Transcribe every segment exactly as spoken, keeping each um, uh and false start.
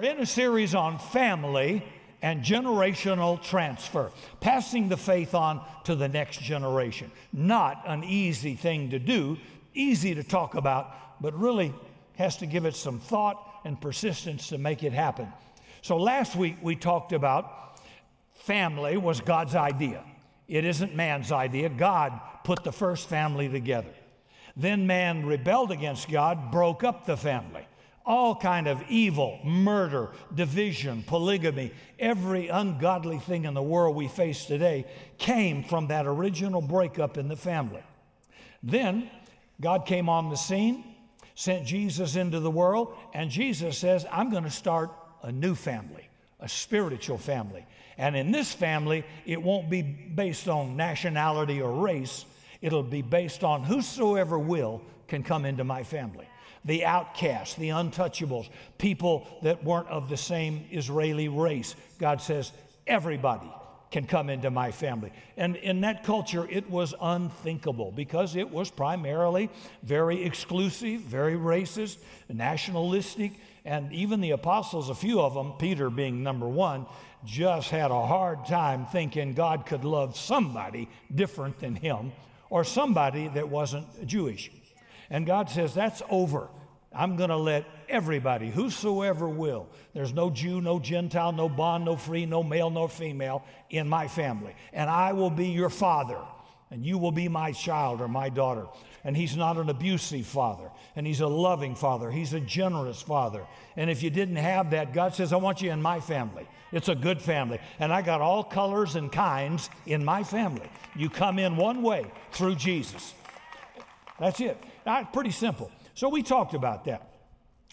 We're in a series on family and generational transfer, passing the faith on to the next generation. Not an easy thing to do, easy to talk about, but really has to give it some thought and persistence to make it happen. So last week we talked about family was God's idea. It isn't man's idea. God put the first family together. Then man rebelled against God, broke up the family. All kind of evil, murder, division, polygamy, every ungodly thing in the world we face today came from that original breakup in the family. Then God came on the scene, sent Jesus into the world, and Jesus says, I'm going to start a new family, a spiritual family. And in this family, it won't be based on nationality or race. It'll be based on whosoever will can come into my family. The outcasts, the untouchables, people that weren't of the same Israeli race. God says, everybody can come into my family. And in that culture, it was unthinkable because it was primarily very exclusive, very racist, nationalistic, and even the apostles, a few of them, Peter being number one, just had a hard time thinking God could love somebody different than him or somebody that wasn't Jewish. And God says, that's over. I'm going to let everybody, whosoever will, there's no Jew, no Gentile, no bond, no free, no male, no female in my family. And I will be your father, and you will be my child or my daughter. And he's not an abusive father, and he's a loving father. He's a generous father. And if you didn't have that, God says, I want you in my family. It's a good family. And I got all colors and kinds in my family. You come in one way through Jesus. That's it. Pretty simple. So we talked about that.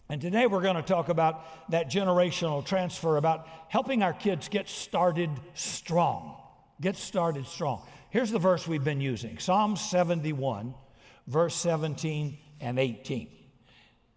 And today we're going to talk about that generational transfer, about helping our kids get started strong. Get started strong. Here's the verse we've been using. Psalm seventy-one, verse seventeen and eighteen.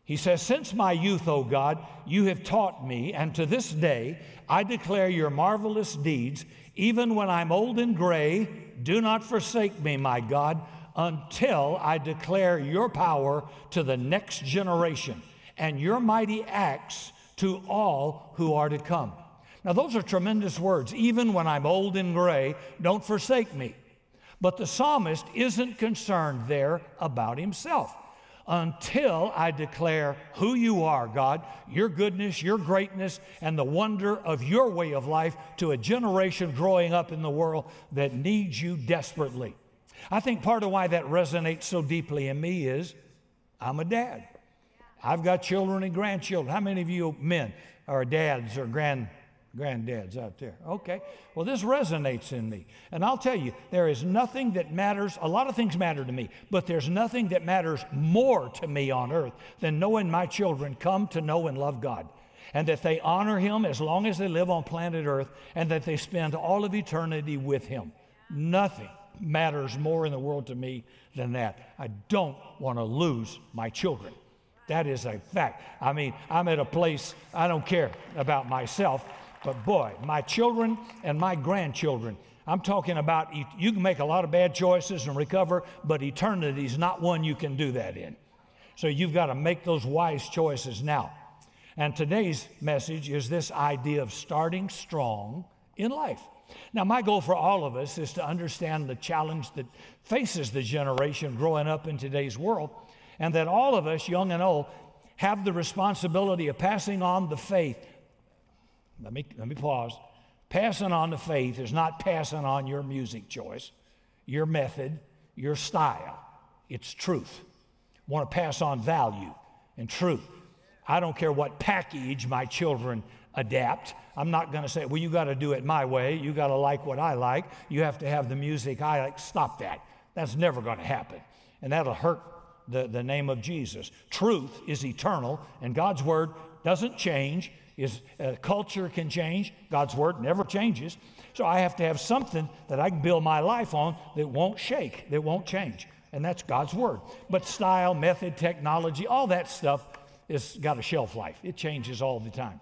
He says, since my youth, O God, you have taught me, and to this day I declare your marvelous deeds. Even when I'm old and gray, do not forsake me, my God, until I declare your power to the next generation and your mighty acts to all who are to come. Now, those are tremendous words. Even when I'm old and gray, don't forsake me. But the psalmist isn't concerned there about himself. Until I declare who you are, God, your goodness, your greatness, and the wonder of your way of life to a generation growing up in the world that needs you desperately. I think part of why that resonates so deeply in me is I'm a dad. I've got children and grandchildren. How many of you men are dads or grand granddads out there? Okay. Well, this resonates in me. And I'll tell you, there is nothing that matters. A lot of things matter to me, but there's nothing that matters more to me on earth than knowing my children come to know and love God, and that they honor Him as long as they live on planet Earth, and that they spend all of eternity with Him. Nothing matters more in the world to me than that. I don't want to lose my children. That is a fact. I mean, I'm at a place I don't care about myself, but boy, my children and my grandchildren, I'm talking about, you can make a lot of bad choices and recover, but eternity is not one you can do that in. So you've got to make those wise choices now. And today's message is this idea of starting strong in life. Now, my goal for all of us is to understand the challenge that faces the generation growing up in today's world, and that all of us, young and old, have the responsibility of passing on the faith. Let me, let me pause. Passing on the faith is not passing on your music choice, your method, your style. It's truth. I want to pass on value and truth. I don't care what package my children adapt. I'm not going to say, well, you got to do it my way. You got to like what I like. You have to have the music I like. Stop that. That's never going to happen. And that'll hurt the, the name of Jesus. Truth is eternal, and God's word doesn't change. Is uh, culture can change. God's word never changes. So I have to have something that I can build my life on that won't shake, that won't change. And that's God's word. But style, method, technology, all that stuff has got a shelf life. It changes all the time.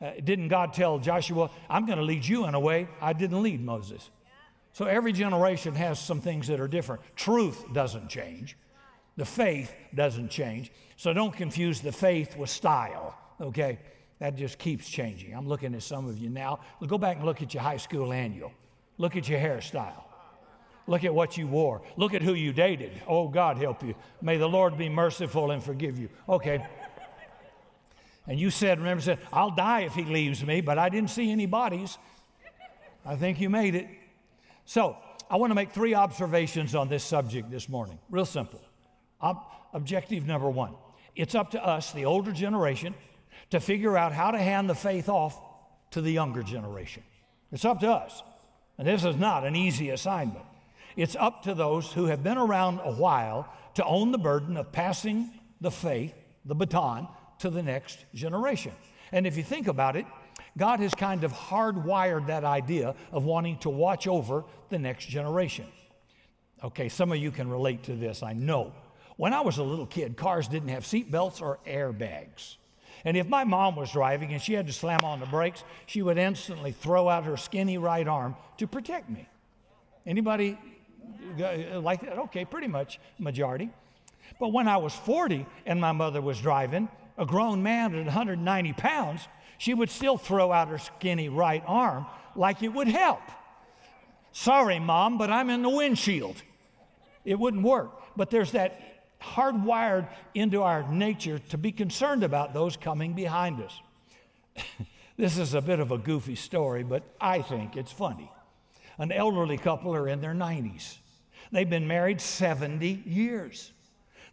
Uh, didn't God tell Joshua, I'm going to lead you in a way I didn't lead Moses? Yeah. So every generation has some things that are different. Truth doesn't change. The faith doesn't change. So don't confuse the faith with style, okay? That just keeps changing. I'm looking at some of you now. Go back and look at your high school annual. Look at your hairstyle. Look at what you wore. Look at who you dated. Oh, God help you. May the Lord be merciful and forgive you. Okay. And you said, remember, said, I'll die if he leaves me, but I didn't see any bodies. I think you made it. So I want to make three observations on this subject this morning. Real simple. Ob- objective number one. It's up to us, the older generation, to figure out how to hand the faith off to the younger generation. It's up to us. And this is not an easy assignment. It's up to those who have been around a while to own the burden of passing the faith, the baton, to the next generation. And if you think about it, God has kind of hardwired that idea of wanting to watch over the next generation. Okay, some of you can relate to this, I know. When I was a little kid, cars didn't have seat belts or airbags. And if my mom was driving and she had to slam on the brakes, she would instantly throw out her skinny right arm to protect me. Anybody like that? Okay, pretty much majority. But when I was forty and my mother was driving, a grown man at one hundred ninety pounds, she would still throw out her skinny right arm like it would help. Sorry, Mom, but I'm in the windshield. It wouldn't work. But there's that hardwired into our nature to be concerned about those coming behind us. This is a bit of a goofy story, but I think it's funny. An elderly couple are in their nineties. They've been married seventy years.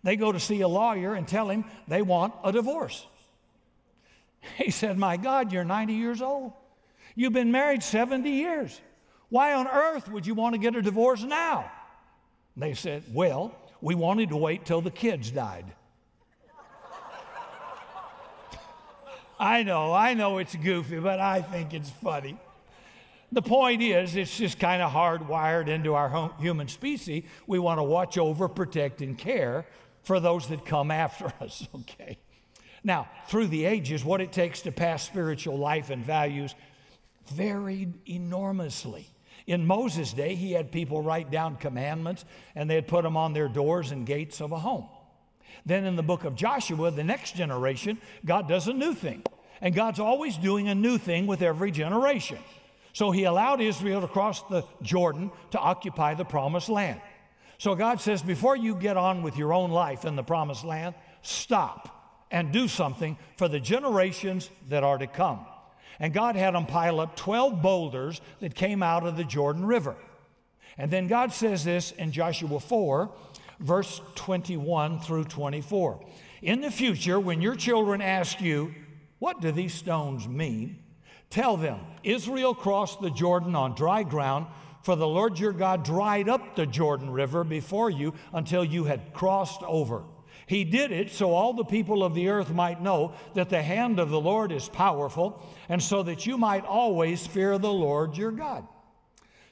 They go to see a lawyer and tell him they want a divorce. He said, my God, you're ninety years old. You've been married seventy years. Why on earth would you want to get a divorce now? They said, well, we wanted to wait till the kids died. I know, I know it's goofy, but I think it's funny. The point is, it's just kind of hardwired into our human species. We want to watch over, protect, and care for those that come after us, okay? Now, through the ages, what it takes to pass spiritual life and values varied enormously. In Moses' day, he had people write down commandments, and they had put them on their doors and gates of a home. Then in the book of Joshua, the next generation, God does a new thing. And God's always doing a new thing with every generation. So he allowed Israel to cross the Jordan to occupy the promised land. So God says, before you get on with your own life in the promised land, stop and do something for the generations that are to come. And God had them pile up twelve boulders that came out of the Jordan River. And then God says this in Joshua four, verse twenty-one through twenty-four. In the future, when your children ask you, what do these stones mean? Tell them, Israel crossed the Jordan on dry ground, for the Lord your God dried up the Jordan River before you until you had crossed over. He did it so all the people of the earth might know that the hand of the Lord is powerful, and so that you might always fear the Lord your God.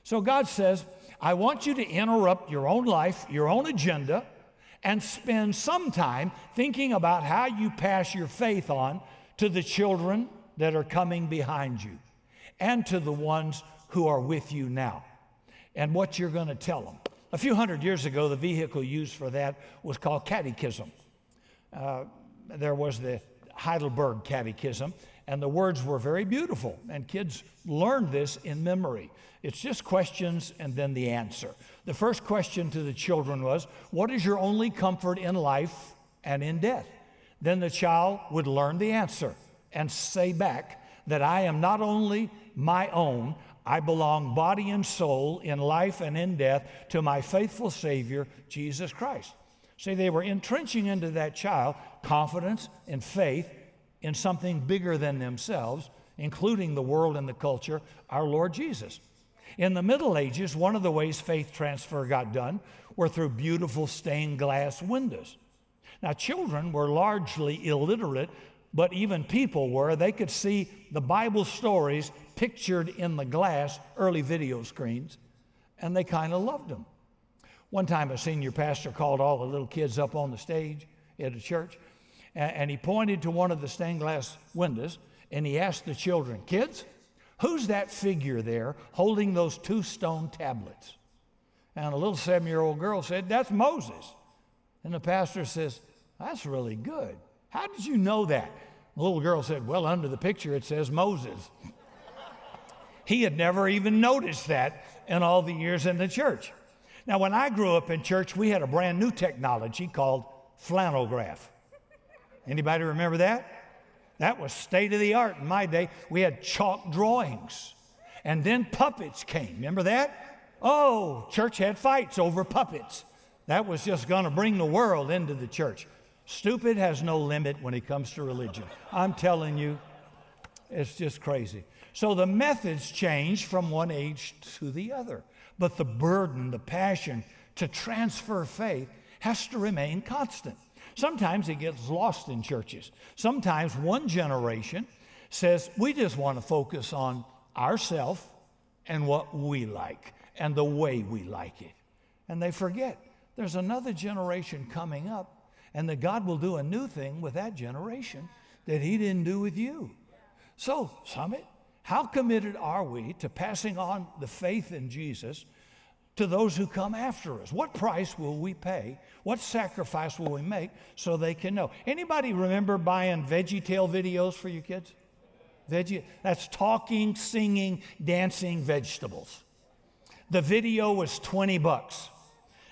So God says, I want you to interrupt your own life, your own agenda, and spend some time thinking about how you pass your faith on to the children that are coming behind you and to the ones who are with you now and what you're going to tell them. A few hundred years ago, the vehicle used for that was called catechism. Uh, there was the Heidelberg Catechism, and the words were very beautiful, and kids learned this in memory. It's just questions and then the answer. The first question to the children was, what is your only comfort in life and in death? Then the child would learn the answer and say back that I am not only my own, I belong body and soul in life and in death to my faithful Savior, Jesus Christ. See, they were entrenching into that child confidence and faith in something bigger than themselves, including the world and the culture, our Lord Jesus. In the Middle Ages, one of the ways faith transfer got done were through beautiful stained glass windows. Now, children were largely illiterate, but even people were. They could see the Bible stories pictured in the glass, early video screens, and they kind of loved them. One time a senior pastor called all the little kids up on the stage at a church, and he pointed to one of the stained glass windows, and he asked the children, kids, who's that figure there holding those two stone tablets? And a little seven-year-old girl said, that's Moses. And the pastor says, that's really good. How did you know that? The little girl said, well, under the picture it says Moses. He had never even noticed that in all the years in the church. Now, when I grew up in church, we had a brand new technology called flannel graph. Anybody remember that? That was state of the art in my day. We had chalk drawings, and then puppets came. Remember that? Oh, church had fights over puppets. That was just going to bring the world into the church. Stupid has no limit when it comes to religion. I'm telling you, it's just crazy. So the methods change from one age to the other. But the burden, the passion to transfer faith has to remain constant. Sometimes it gets lost in churches. Sometimes one generation says, we just want to focus on ourselves and what we like and the way we like it. And they forget there's another generation coming up, and that God will do a new thing with that generation that he didn't do with you. So, Summit, how committed are we to passing on the faith in Jesus to those who come after us? What price will we pay? What sacrifice will we make so they can know? Anybody remember buying VeggieTale videos for your kids? Veggie, that's talking, singing, dancing vegetables. The video was twenty bucks.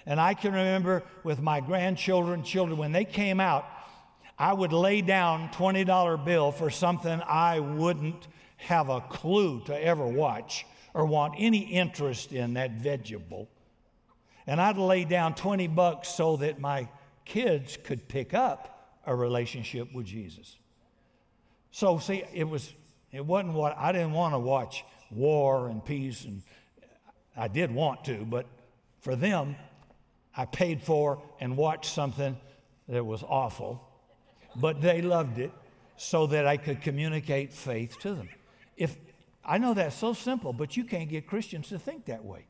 And I can remember with my grandchildren, children, when they came out, I would lay down twenty dollar bill for something I wouldn't have a clue to ever watch or want any interest in, that vegetable. And I'd lay down twenty bucks so that my kids could pick up a relationship with Jesus. So see, it was it wasn't what I didn't want to watch, war and peace, and I did want to, but for them, I paid for and watched something that was awful, but they loved it so that I could communicate faith to them. If I know that's so simple, but you can't get Christians to think that way.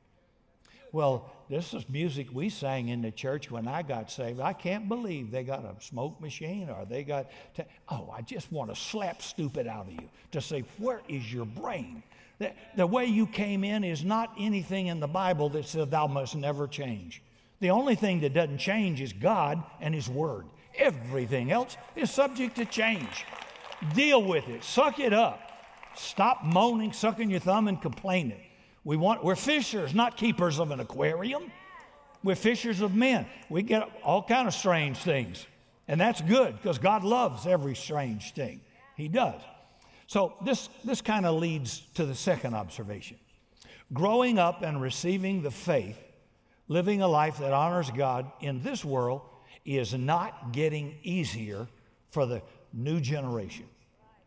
Well, this is music we sang in the church when I got saved. I can't believe they got a smoke machine or they got... T- oh, I just want to slap stupid out of you to say, where is your brain? The, the way you came in is not anything in the Bible that says thou must never change. The only thing that doesn't change is God and his word. Everything else is subject to change. Deal with it. Suck it up. Stop moaning, sucking your thumb, and complaining. We want, we're fishers, not keepers of an aquarium. We're fishers of men. We get all kind of strange things. And that's good, because God loves every strange thing. He does. So this, this kind of leads to the second observation. Growing up and receiving the faith, living a life that honors God in this world, is not getting easier for the new generation.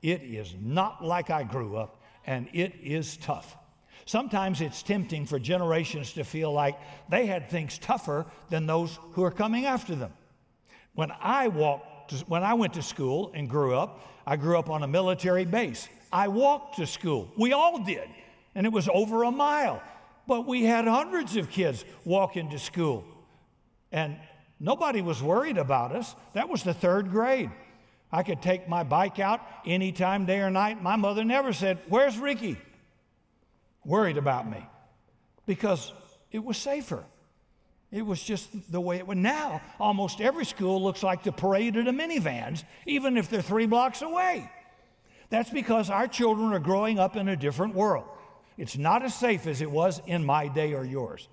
It is not like I grew up, and it is tough. Sometimes it's tempting for generations to feel like they had things tougher than those who are coming after them. When I walked, to, when I went to school and grew up, I grew up on a military base. I walked to school. We all did, and it was over a mile. But we had hundreds of kids walking to school, and nobody was worried about us. That was the third grade. I could take my bike out anytime, day or night. My mother never said, where's Ricky? Worried about me, because it was safer. It was just the way it was. Now, almost every school looks like the parade of the minivans, even if they're three blocks away. That's because our children are growing up in a different world. It's not as safe as it was in my day or yours.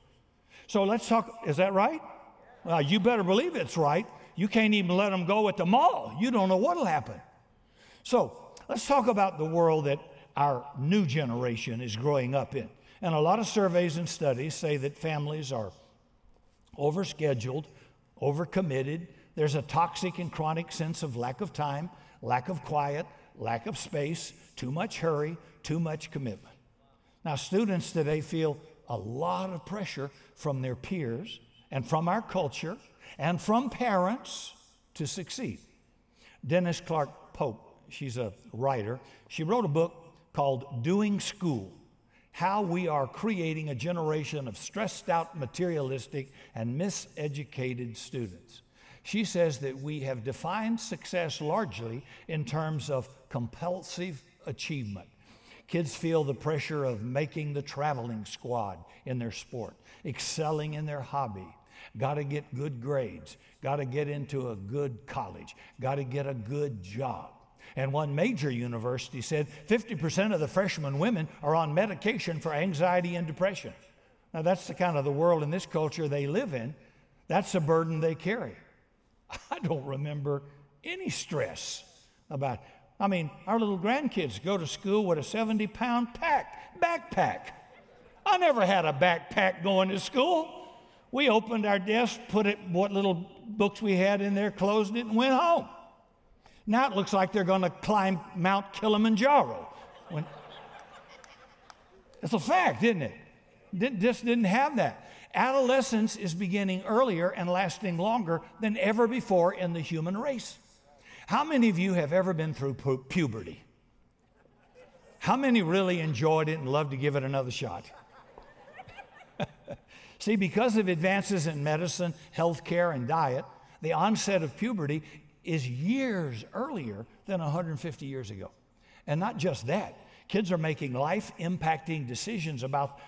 So let's talk, is that right? Well, you better believe it's right. You can't even let them go at the mall. You don't know what will happen. So let's talk about the world that our new generation is growing up in. And a lot of surveys and studies say that families are overscheduled, overcommitted. There's a toxic and chronic sense of lack of time, lack of quiet, lack of space, too much hurry, too much commitment. Now, students today feel a lot of pressure from their peers and from our culture, and from parents to succeed. Dennis Clark Pope, she's a writer, she wrote a book called Doing School, How We Are Creating a Generation of Stressed Out, Materialistic, and Miseducated Students. She says that we have defined success largely in terms of compulsive achievement. Kids feel the pressure of making the traveling squad in their sport, excelling in their hobby, got to get good grades, got to get into a good college, got to get a good job. And one major university said fifty percent of the freshman women are on medication for anxiety and depression. Now, that's the kind of the world in this culture they live in. That's a burden they carry. I don't remember any stress about it. I mean, our little grandkids go to school with a seventy-pound pack, backpack. I never had a backpack going to school. We opened our desk, put it, what little books we had in there, closed it, and went home. Now it looks like they're going to climb Mount Kilimanjaro. When, it's a fact, isn't it? Didn't, just didn't have that. Adolescence is beginning earlier and lasting longer than ever before in the human race. How many of you have ever been through pu- puberty? How many really enjoyed it and loved to give it another shot? See, because of advances in medicine, healthcare, and diet, the onset of puberty is years earlier than one hundred fifty years ago. And not just that. Kids are making life-impacting decisions about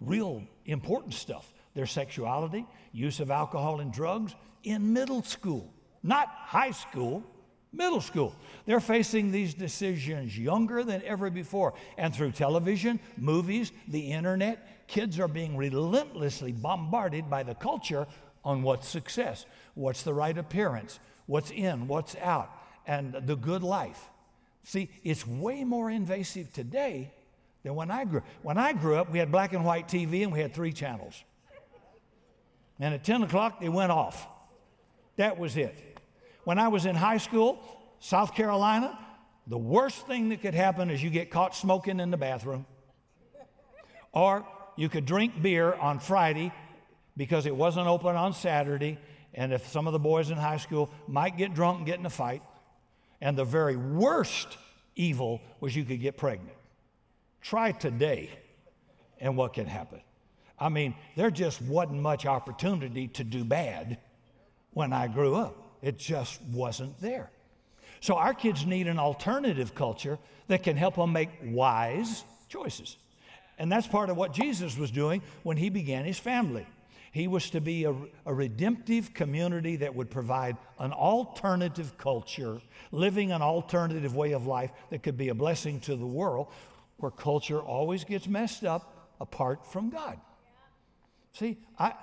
real important stuff. Their sexuality, use of alcohol and drugs in middle school, not high school, middle school. They're facing these decisions younger than ever before. And through television, movies, the internet, kids are being relentlessly bombarded by the culture on what's success, what's the right appearance, what's in, what's out, and the good life. See, it's way more invasive today than when I grew. When I grew up, we had black and white T V and we had three channels. And at ten o'clock, they went off. That was it. When I was in high school, South Carolina, the worst thing that could happen is you get caught smoking in the bathroom. Or you could drink beer on Friday because it wasn't open on Saturday. And if some of the boys in high school might get drunk and get in a fight. And the very worst evil was you could get pregnant. Try today and what can happen. I mean, there just wasn't much opportunity to do bad when I grew up. It just wasn't there. So our kids need an alternative culture that can help them make wise choices. And that's part of what Jesus was doing when he began his family. He was to be a, a redemptive community that would provide an alternative culture, living an alternative way of life that could be a blessing to the world, where culture always gets messed up apart from God. See, I,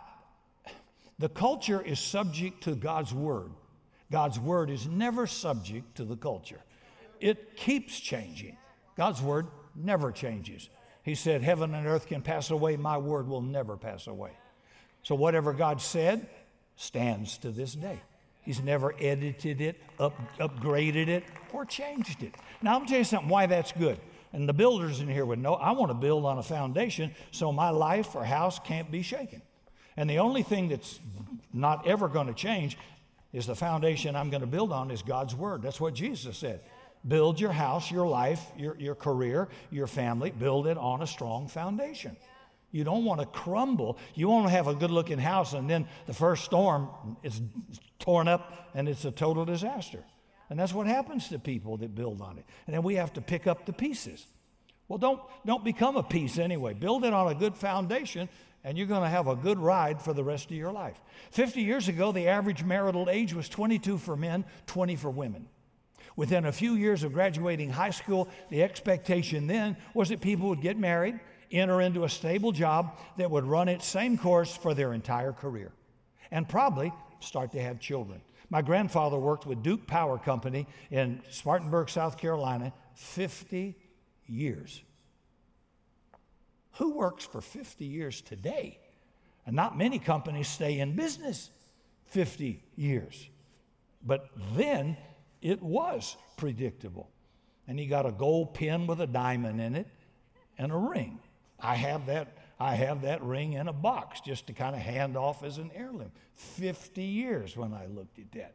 the culture is subject to God's Word. God's Word is never subject to the culture. It keeps changing. God's Word never changes. He said, heaven and earth can pass away. My Word will never pass away. So whatever God said stands to this day. He's never edited it, up, upgraded it, or changed it. Now, I'm going to tell you something why that's good. And the builders in here would know, I want to build on a foundation so my life or house can't be shaken. And the only thing that's not ever going to change is the foundation I'm going to build on is God's Word. That's what Jesus said. Build your house, your life, your, your career, your family, build it on a strong foundation. You don't want to crumble. You want to have a good-looking house, and then the first storm is torn up, and it's a total disaster. And that's what happens to people that build on it. And then we have to pick up the pieces. Well, don't, don't become a piece anyway. Build it on a good foundation, and you're going to have a good ride for the rest of your life. fifty years ago, the average marital age was twenty-two for men, twenty for women. Within a few years of graduating high school, the expectation then was that people would get married, enter into a stable job that would run its same course for their entire career, and probably start to have children. My grandfather worked with Duke Power Company in Spartanburg, South Carolina, fifty years. Who works for fifty years today? And not many companies stay in business fifty years. But then it was predictable. And he got a gold pin with a diamond in it and a ring. I have that, I have that ring in a box just to kind of hand off as an heirloom. fifty years when I looked at that.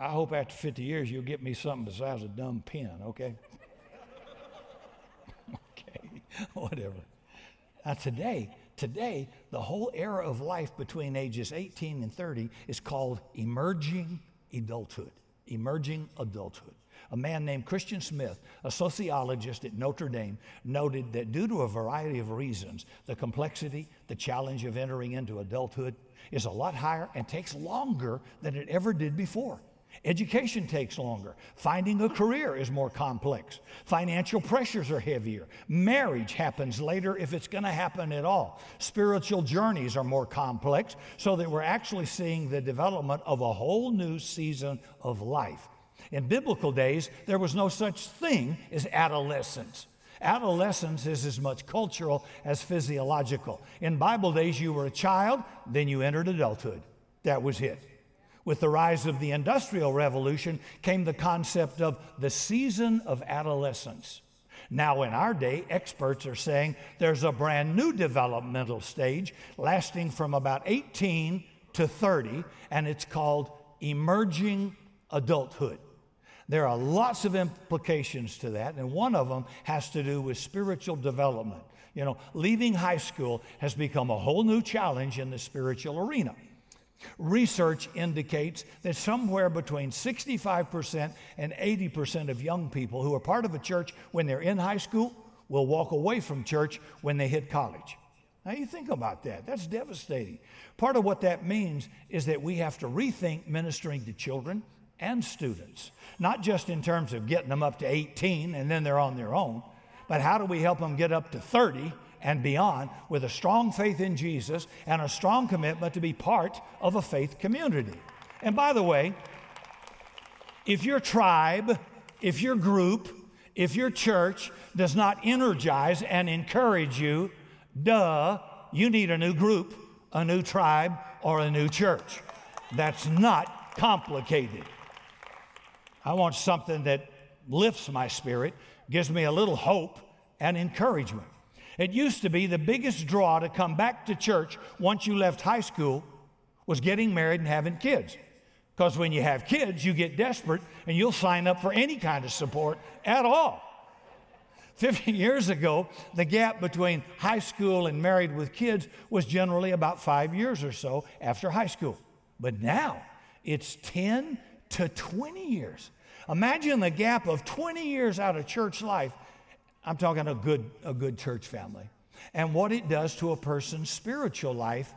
I hope after fifty years you'll get me something besides a dumb pen, okay? Okay, whatever. Now today, today, the whole era of life between ages eighteen and thirty is called emerging adulthood. Emerging adulthood. A man named Christian Smith, a sociologist at Notre Dame, noted that due to a variety of reasons, the complexity, the challenge of entering into adulthood is a lot higher and takes longer than it ever did before. Education takes longer. Finding a career is more complex. Financial pressures are heavier. Marriage happens later if it's going to happen at all. Spiritual journeys are more complex, so that we're actually seeing the development of a whole new season of life. In biblical days, there was no such thing as adolescence. Adolescence is as much cultural as physiological. In Bible days, you were a child, then you entered adulthood. That was it. With the rise of the Industrial Revolution came the concept of the season of adolescence. Now in our day, experts are saying there's a brand new developmental stage lasting from about eighteen to thirty, and it's called emerging adulthood. There are lots of implications to that, and one of them has to do with spiritual development. You know, leaving high school has become a whole new challenge in the spiritual arena. Research indicates that somewhere between sixty-five percent and eighty percent of young people who are part of a church when they're in high school will walk away from church when they hit college. Now you think about that. That's devastating. Part of what that means is that we have to rethink ministering to children and students, not just in terms of getting them up to eighteen and then they're on their own, but how do we help them get up to thirty and beyond with a strong faith in Jesus and a strong commitment to be part of a faith community. And by the way, if your tribe, if your group, if your church does not energize and encourage you, duh, you need a new group, a new tribe, or a new church. That's not complicated. I want something that lifts my spirit, gives me a little hope and encouragement. It used to be the biggest draw to come back to church once you left high school was getting married and having kids. Because when you have kids, you get desperate and you'll sign up for any kind of support at all. Fifty years ago, the gap between high school and married with kids was generally about five years or so after high school. But now it's ten to twenty years. Imagine the gap of twenty years out of church life. I'm talking a good, a good church family. And what it does to a person's spiritual life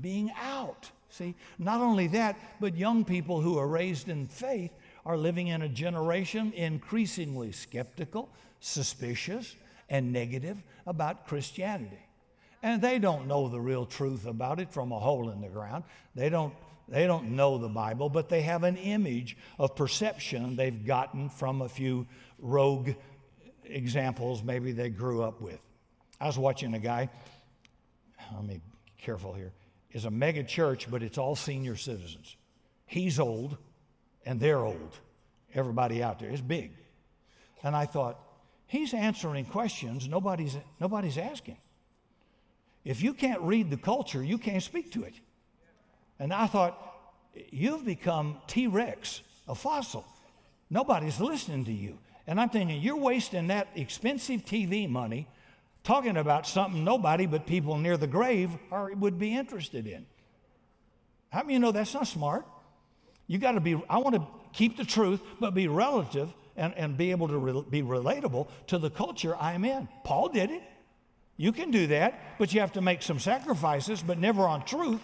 being out. See, not only that, but young people who are raised in faith are living in a generation increasingly skeptical, suspicious, and negative about Christianity. And they don't know the real truth about it from a hole in the ground. They don't, they don't know the Bible, but they have an image of perception they've gotten from a few rogue examples maybe they grew up with. I was watching a guy, let me be careful here, is a mega church, but it's all senior citizens. He's old, and they're old. Everybody out there is big. And I thought, he's answering questions nobody's nobody's asking. If you can't read the culture, you can't speak to it. And I thought, you've become T-Rex, a fossil. Nobody's listening to you. And I'm thinking, you're wasting that expensive T V money talking about something nobody but people near the grave are, would be interested in. How many of you know that's not smart? You got to be, I want to keep the truth, but be relative and, and be able to re, be relatable to the culture I'm in. Paul did it. You can do that, but you have to make some sacrifices, but never on truth.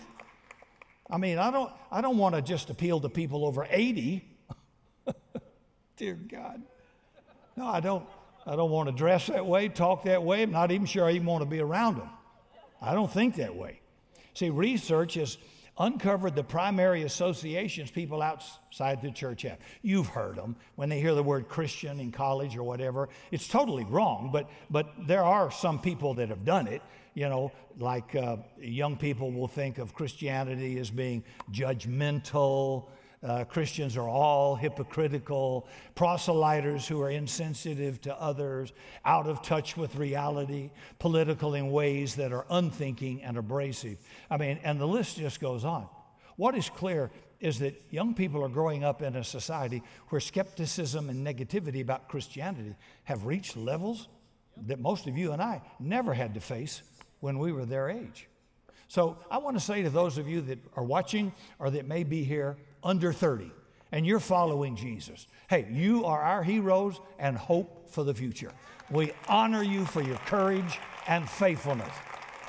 I mean, I don't, I don't want to just appeal to people over eighty. Dear God. No, I don't. I don't want to dress that way, talk that way. I'm not even sure I even want to be around them. I don't think that way. See, research has uncovered the primary associations people outside the church have. You've heard them when they hear the word Christian in college or whatever. It's totally wrong, but but there are some people that have done it. You know, like uh, young people will think of Christianity as being judgmental. Uh, Christians are all hypocritical, proselyters who are insensitive to others, out of touch with reality, political in ways that are unthinking and abrasive. I mean, and the list just goes on. What is clear is that young people are growing up in a society where skepticism and negativity about Christianity have reached levels that most of you and I never had to face when we were their age. So I want to say to those of you that are watching or that may be here under thirty, and you're following Jesus. Hey, you are our heroes and hope for the future. We honor you for your courage and faithfulness.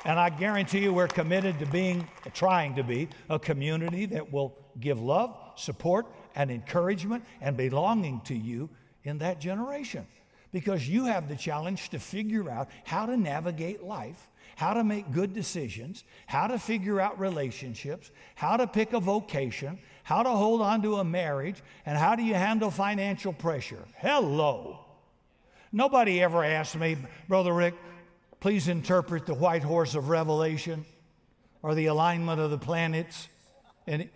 And I guarantee you we're committed to being, trying to be, a community that will give love, support, and encouragement and belonging to you in that generation, because you have the challenge to figure out how to navigate life, how to make good decisions, how to figure out relationships, how to pick a vocation, how to hold on to a marriage, and how do you handle financial pressure. Hello. Nobody ever asked me, Brother Rick, please interpret the white horse of Revelation or the alignment of the planets. And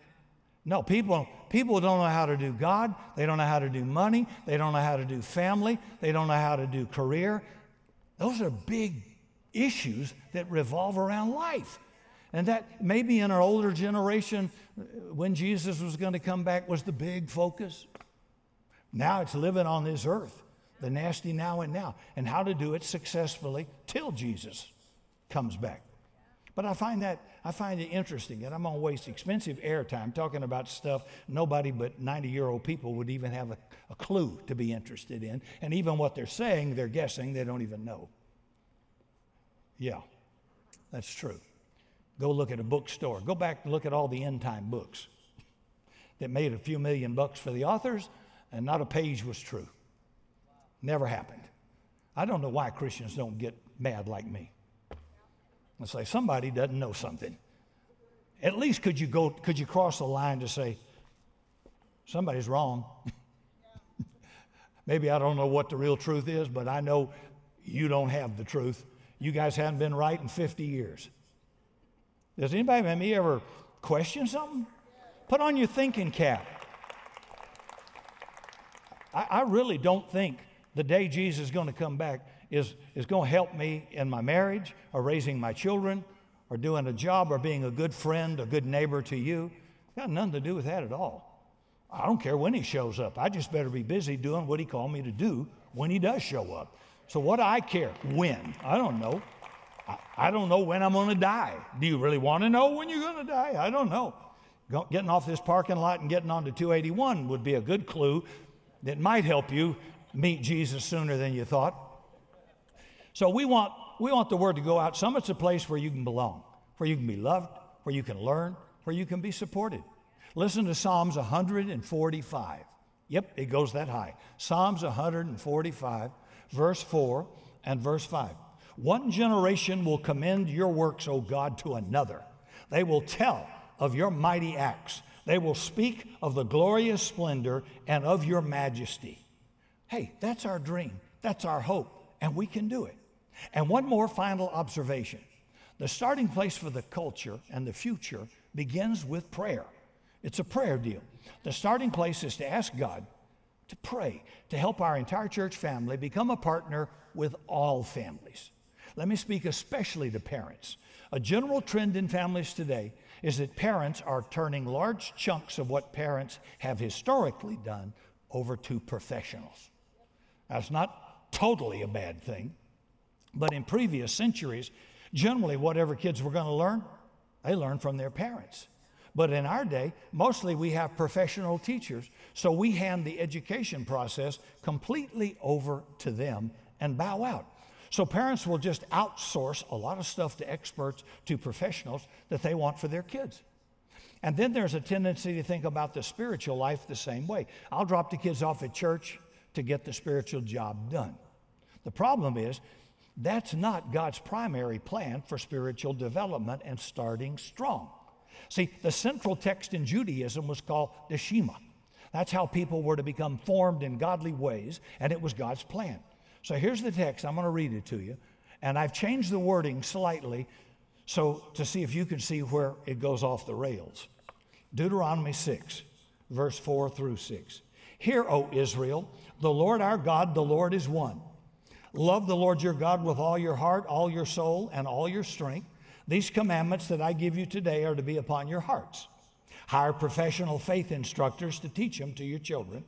no, people, people don't know how to do God. They don't know how to do money. They don't know how to do family. They don't know how to do career. Those are big issues that revolve around life. And that maybe in our older generation, when Jesus was going to come back, was the big focus. Now it's living on this earth, the nasty now and now, and how to do it successfully till Jesus comes back. But I find that I find it interesting, and I'm going to waste expensive airtime talking about stuff nobody but ninety-year-old people would even have a, a clue to be interested in. And even what they're saying, they're guessing, they don't even know. Yeah, that's true. Go look at a bookstore. Go back and look at all the end-time books that made a few million bucks for the authors, and not a page was true. Never happened. I don't know why Christians don't get mad like me and say, somebody doesn't know something. At least could you go, could you cross the line to say, somebody's wrong. Maybe I don't know what the real truth is, but I know you don't have the truth. You guys haven't been right in fifty years. Does anybody have me ever question something? Put on your thinking cap. I, I really don't think the day Jesus is going to come back is, is going to help me in my marriage or raising my children or doing a job or being a good friend, a good neighbor to you. Got nothing to do with that at all. I don't care when he shows up. I just better be busy doing what he called me to do when he does show up. So what do I care? When? I don't know. I, I don't know when I'm going to die. Do you really want to know when you're going to die? I don't know. Go, getting off this parking lot and getting onto two eighty-one would be a good clue that might help you meet Jesus sooner than you thought. So we want we want the word to go out. Summit's a place where you can belong, where you can be loved, where you can learn, where you can be supported. Listen to Psalms one forty-five. Yep, it goes that high. Psalms one forty-five, verse four and verse five. One generation will commend your works, O God, to another. They will tell of your mighty acts. They will speak of the glorious splendor and of your majesty. Hey, that's our dream. That's our hope. And we can do it. And one more final observation. The starting place for the culture and the future begins with prayer. It's a prayer deal. The starting place is to ask God to pray, to help our entire church family become a partner with all families. Let me speak especially to parents. A general trend in families today is that parents are turning large chunks of what parents have historically done over to professionals. That's not totally a bad thing. But in previous centuries, generally whatever kids were going to learn, they learned from their parents. But in our day, mostly we have professional teachers, so we hand the education process completely over to them and bow out. So parents will just outsource a lot of stuff to experts, to professionals that they want for their kids. And then there's a tendency to think about the spiritual life the same way. I'll drop the kids off at church to get the spiritual job done. The problem is that's not God's primary plan for spiritual development and starting strong. See, the central text in Judaism was called the Shema. That's how people were to become formed in godly ways, and it was God's plan. So here's the text. I'm going to read it to you, and I've changed the wording slightly so to see if you can see where it goes off the rails. Deuteronomy six, verse four through six. Hear, O Israel, the Lord our God, the Lord is one. Love the Lord your God with all your heart, all your soul, and all your strength. These commandments that I give you today are to be upon your hearts. Hire professional faith instructors to teach them to your children.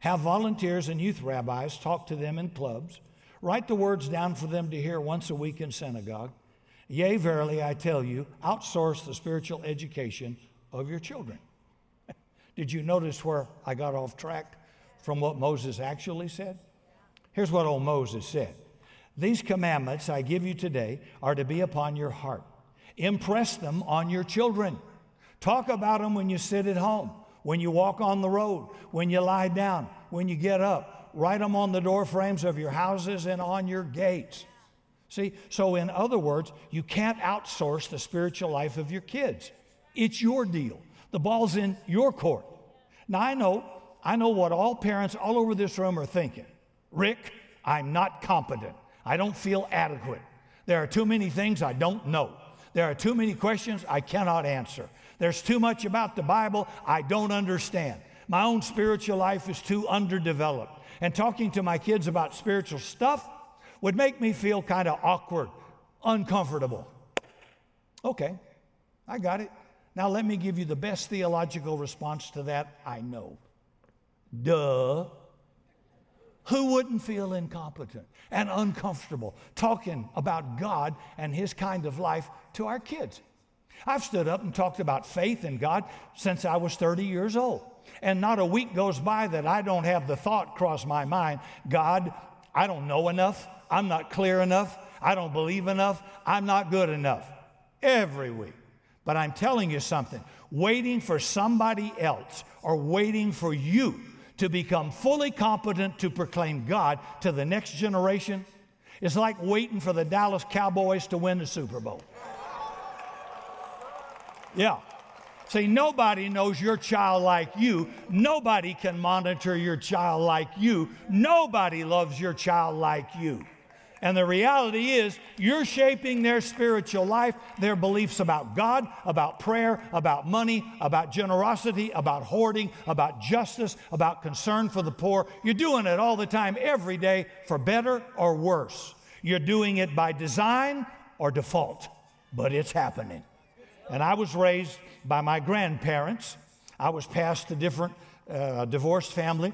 Have volunteers and youth rabbis talk to them in clubs. Write the words down for them to hear once a week in synagogue. Yea, verily, I tell you, outsource the spiritual education of your children. Did you notice where I got off track from what Moses actually said? Here's what old Moses said. These commandments I give you today are to be upon your heart. Impress them on your children. Talk about them when you sit at home, when you walk on the road, when you lie down, when you get up. Write them on the door frames of your houses and on your gates. See, so in other words, you can't outsource the spiritual life of your kids. It's your deal. The ball's in your court. Now, I know, I know what all parents all over this room are thinking. Rick, I'm not competent. I don't feel adequate. There are too many things I don't know. There are too many questions I cannot answer. There's too much about the Bible I don't understand. My own spiritual life is too underdeveloped. And talking to my kids about spiritual stuff would make me feel kind of awkward, uncomfortable. Okay, I got it. Now let me give you the best theological response to that I know. Duh. Who wouldn't feel incompetent and uncomfortable talking about God and His kind of life to our kids? I've stood up and talked about faith in God since I was thirty years old. And not a week goes by that I don't have the thought cross my mind, God, I don't know enough. I'm not clear enough. I don't believe enough. I'm not good enough. Every week. But I'm telling you something. Waiting for somebody else or waiting for you to become fully competent to proclaim God to the next generation is like waiting for the Dallas Cowboys to win the Super Bowl. Yeah. See, nobody knows your child like you. Nobody can monitor your child like you. Nobody loves your child like you. And the reality is, you're shaping their spiritual life, their beliefs about God, about prayer, about money, about generosity, about hoarding, about justice, about concern for the poor. You're doing it all the time, every day, for better or worse. You're doing it by design or default, but it's happening. And I was raised by my grandparents. I was passed to different uh, divorced family.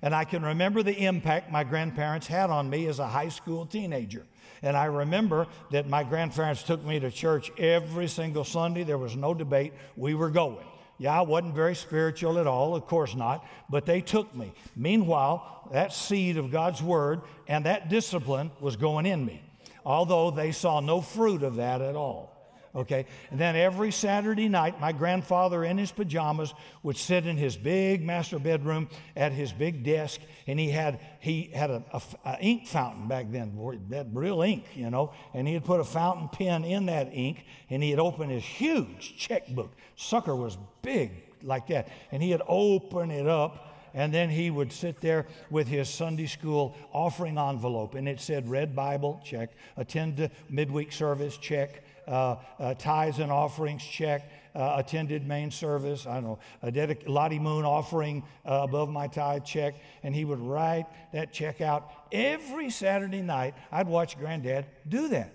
And I can remember the impact my grandparents had on me as a high school teenager. And I remember that my grandparents took me to church every single Sunday. There was no debate. We were going. Yeah, I wasn't very spiritual at all. Of course not. But they took me. Meanwhile, that seed of God's word and that discipline was going in me, although they saw no fruit of that at all. Okay, and then every Saturday night, my grandfather in his pajamas would sit in his big master bedroom at his big desk, and he had he had a, a, a ink fountain back then, that real ink, you know, and he had put a fountain pen in that ink, and he had opened his huge checkbook. Sucker was big like that, and he had opened it up, and then he would sit there with his Sunday school offering envelope, and it said, read Bible, check, attend to midweek service, check. Uh, uh, tithes and offerings, check, uh, attended main service, I don't know, a dedic- Lottie Moon offering uh, above my tithe, check, and he would write that check out every Saturday night. I'd watch Granddad do that.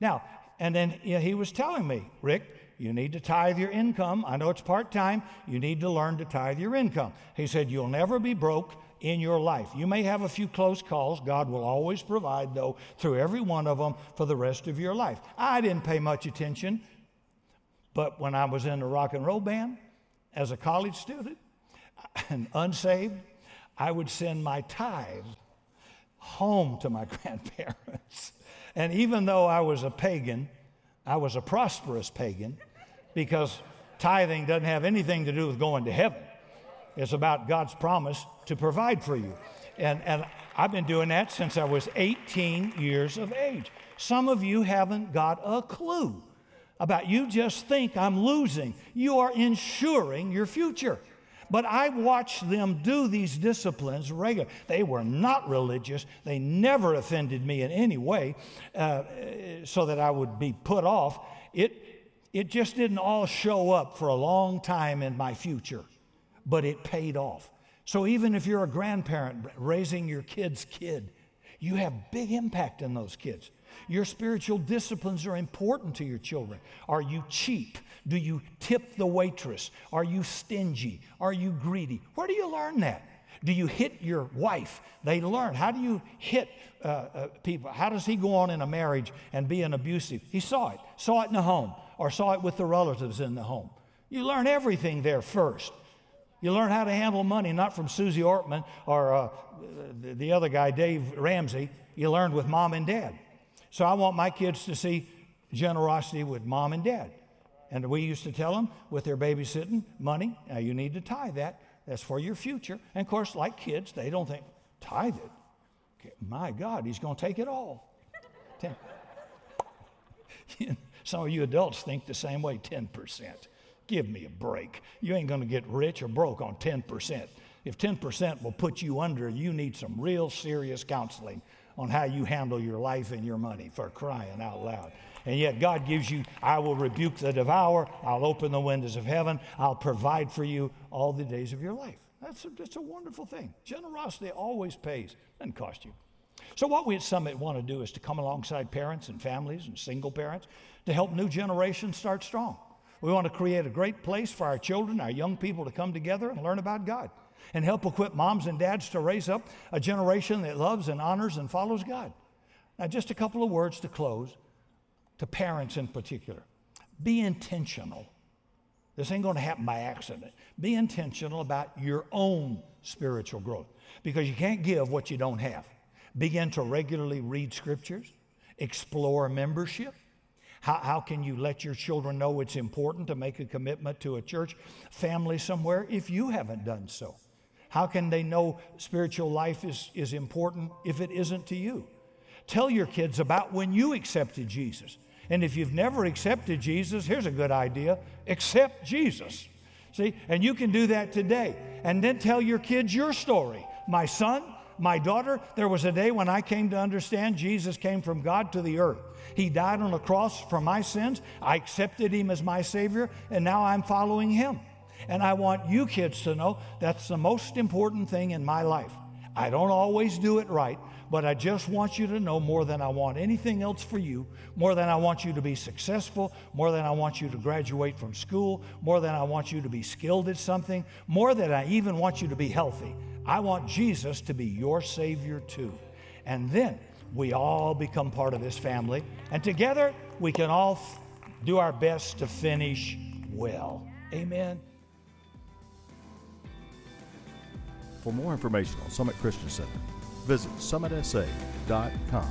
Now, and then you know, he was telling me, Rick, you need to tithe your income. I know it's part-time. You need to learn to tithe your income. He said, you'll never be broke in your life. You may have a few close calls. God will always provide, though, through every one of them for the rest of your life. I didn't pay much attention, but when I was in the rock and roll band as a college student and unsaved, I would send my tithe home to my grandparents. And even though I was a pagan, I was a prosperous pagan because tithing doesn't have anything to do with going to heaven. It's about God's promise to provide for you. And and I've been doing that since I was eighteen years of age. Some of you haven't got a clue about, you just think I'm losing. You are insuring your future. But I watched them do these disciplines regularly. They were not religious. They never offended me in any way uh, so that I would be put off. It, it just didn't all show up for a long time in my future. But it paid off. So even if you're a grandparent raising your kid's kid, you have big impact on those kids. Your spiritual disciplines are important to your children. Are you cheap? Do you tip the waitress? Are you stingy? Are you greedy? Where do you learn that? Do you hit your wife? They learn. How do you hit uh, uh, people? How does he go on in a marriage and be an abusive? He saw it. Saw it in the home or saw it with the relatives in the home. You learn everything there first. You learn how to handle money, not from Susie Ortman or uh, the other guy, Dave Ramsey. You learned with mom and dad. So I want my kids to see generosity with mom and dad. And we used to tell them with their babysitting money, now you need to tithe that. That's for your future. And, of course, like kids, they don't think, tithe it? Okay, my God, he's going to take it all. Ten. Some of you adults think the same way, ten percent. Give me a break. You ain't going to get rich or broke on ten percent. If ten percent will put you under, you need some real serious counseling on how you handle your life and your money, for crying out loud. And yet God gives you, I will rebuke the devourer, I'll open the windows of heaven, I'll provide for you all the days of your life. That's a, that's a wonderful thing. Generosity always pays. Doesn't cost you. So what we at Summit want to do is to come alongside parents and families and single parents to help new generations start strong. We want to create a great place for our children, our young people to come together and learn about God, and help equip moms and dads to raise up a generation that loves and honors and follows God. Now, just a couple of words to close, to parents in particular. Be intentional. This ain't going to happen by accident. Be intentional about your own spiritual growth, because you can't give what you don't have. Begin to regularly read scriptures, explore membership. How, how can you let your children know it's important to make a commitment to a church family somewhere if you haven't done so? How can they know spiritual life is, is important if it isn't to you? Tell your kids about when you accepted Jesus. And if you've never accepted Jesus, here's a good idea. Accept Jesus. See? And you can do that today. And then tell your kids your story. My son, my daughter, there was a day when I came to understand Jesus came from God to the earth. He died on a cross for my sins. I accepted him as my Savior, and now I'm following him. And I want you kids to know that's the most important thing in my life. I don't always do it right, but I just want you to know more than I want anything else for you, more than I want you to be successful, more than I want you to graduate from school, more than I want you to be skilled at something, more than I even want you to be healthy. I want Jesus to be your Savior too. And then we all become part of this family, and together we can all f- do our best to finish well. Amen. For more information on Summit Christian Center, visit summit s a dot com.